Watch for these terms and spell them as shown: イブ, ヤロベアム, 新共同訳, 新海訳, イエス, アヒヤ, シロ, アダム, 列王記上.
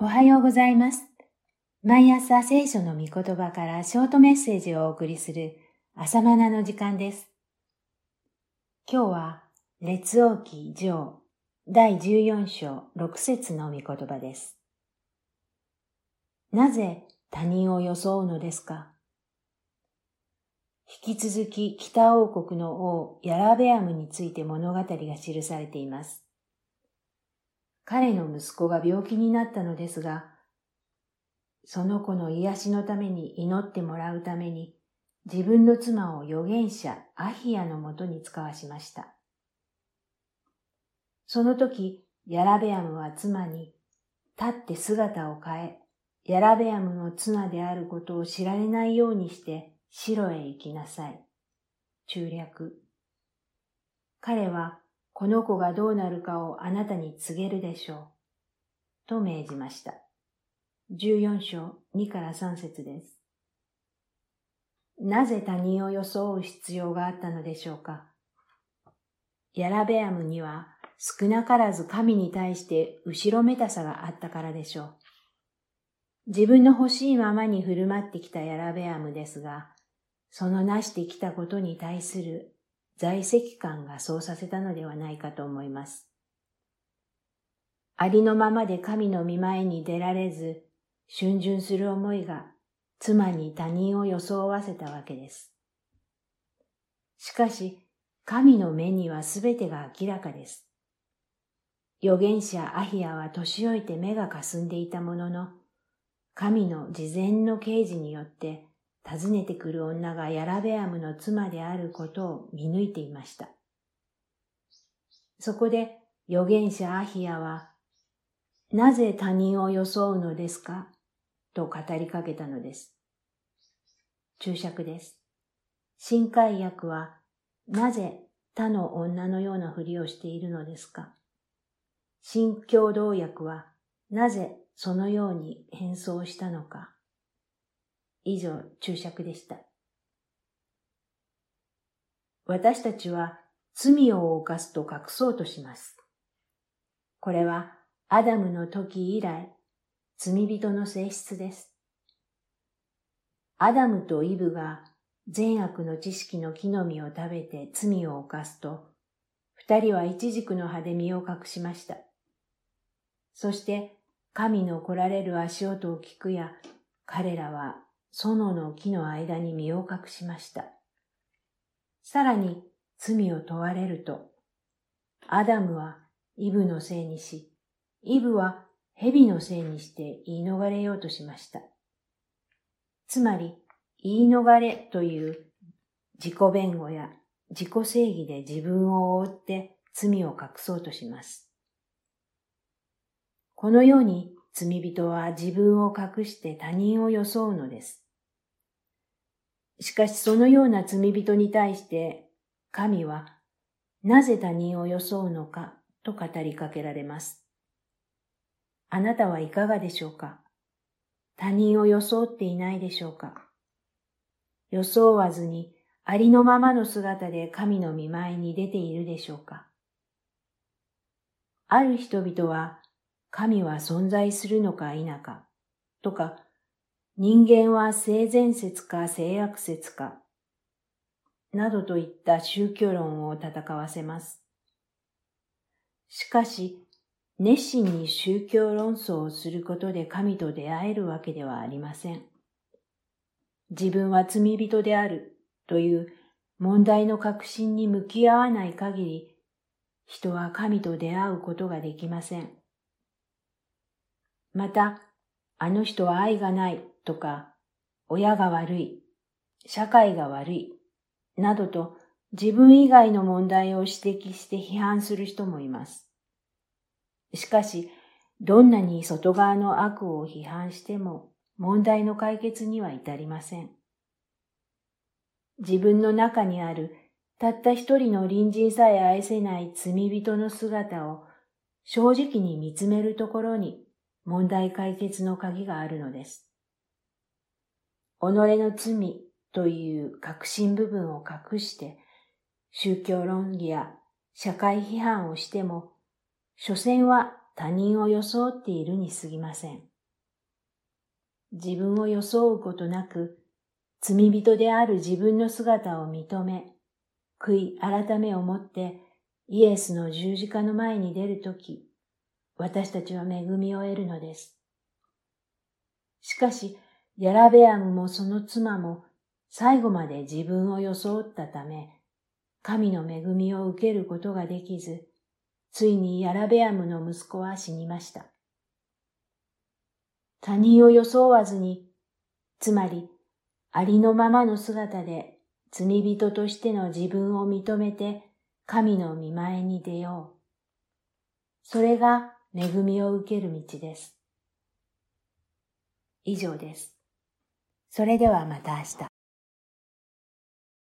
おはようございます。毎朝聖書の御言葉からショートメッセージをお送りする朝マナの時間です。今日は列王記上第14章6節の御言葉です。なぜ他人を装うのですか。引き続き北王国の王ヤロベアムについて物語が記されています。彼の息子が病気になったのですが、その子の癒しのために祈ってもらうために、自分の妻を預言者アヒヤのもとに使わしました。その時、ヤロベアムは妻に、立って姿を変え、ヤロベアムの妻であることを知られないようにして、シロへ行きなさい。中略。彼は、この子がどうなるかをあなたに告げるでしょう。と命じました。14章2から3節です。なぜ他人を装う必要があったのでしょうか。ヤロベアムには少なからず神に対して後ろめたさがあったからでしょう。自分の欲しいままに振る舞ってきたヤロベアムですが、そのなしてきたことに対する在籍感がそうさせたのではないかと思います。ありのままで神の御前に出られず、逡巡する思いが妻に他人を装わせたわけです。しかし、神の目にはすべてが明らかです。預言者アヒヤは年老いて目がかすんでいたものの、神の事前の啓示によって、訪ねてくる女がヤロベアムの妻であることを見抜いていました。そこで預言者アヒヤは、なぜ他人を装うのですかと語りかけたのです。注釈です。新海訳は、なぜ他の女のようなふりをしているのですか。新共同訳は、なぜそのように変装したのか。以上、注釈でした。私たちは罪を犯すと隠そうとします。これはアダムの時以来、罪人の性質です。アダムとイブが善悪の知識の木の実を食べて罪を犯すと、二人はイチジクの葉で身を隠しました。そして、神の来られる足音を聞くや、彼らは園の木の間に身を隠しました。さらに罪を問われると、アダムはイブのせいにし、イブは蛇のせいにして言い逃れようとしました。つまり、言い逃れという自己弁護や自己正義で自分を覆って罪を隠そうとします。このように、罪人は自分を隠して他人を装うのです。しかしそのような罪人に対して神はなぜ他人を装うのかと語りかけられます。あなたはいかがでしょうか。他人を装っていないでしょうか。装わずにありのままの姿で神の御前に出ているでしょうか。ある人々は神は存在するのか否かとか、人間は性善説か性悪説かなどといった宗教論を戦わせます。しかし、熱心に宗教論争をすることで神と出会えるわけではありません。自分は罪人であるという問題の確信に向き合わない限り、人は神と出会うことができません。また、あの人は愛がないとか、親が悪い、社会が悪い、などと自分以外の問題を指摘して批判する人もいます。しかし、どんなに外側の悪を批判しても問題の解決には至りません。自分の中にあるたった一人の隣人さえ愛せない罪人の姿を正直に見つめるところに、問題解決の鍵があるのです。己の罪という核心部分を隠して、宗教論議や社会批判をしても、所詮は他人を装っているに過ぎません。自分を装うことなく、罪人である自分の姿を認め、悔い改めをもってイエスの十字架の前に出るとき、私たちは恵みを得るのです。しかし、ヤロベアムもその妻も最後まで自分を装ったため、神の恵みを受けることができず、ついにヤロベアムの息子は死にました。他人を装わずに、つまりありのままの姿で罪人としての自分を認めて神の御前に出よう。それが恵みを受ける道です。以上です。それではまた明日。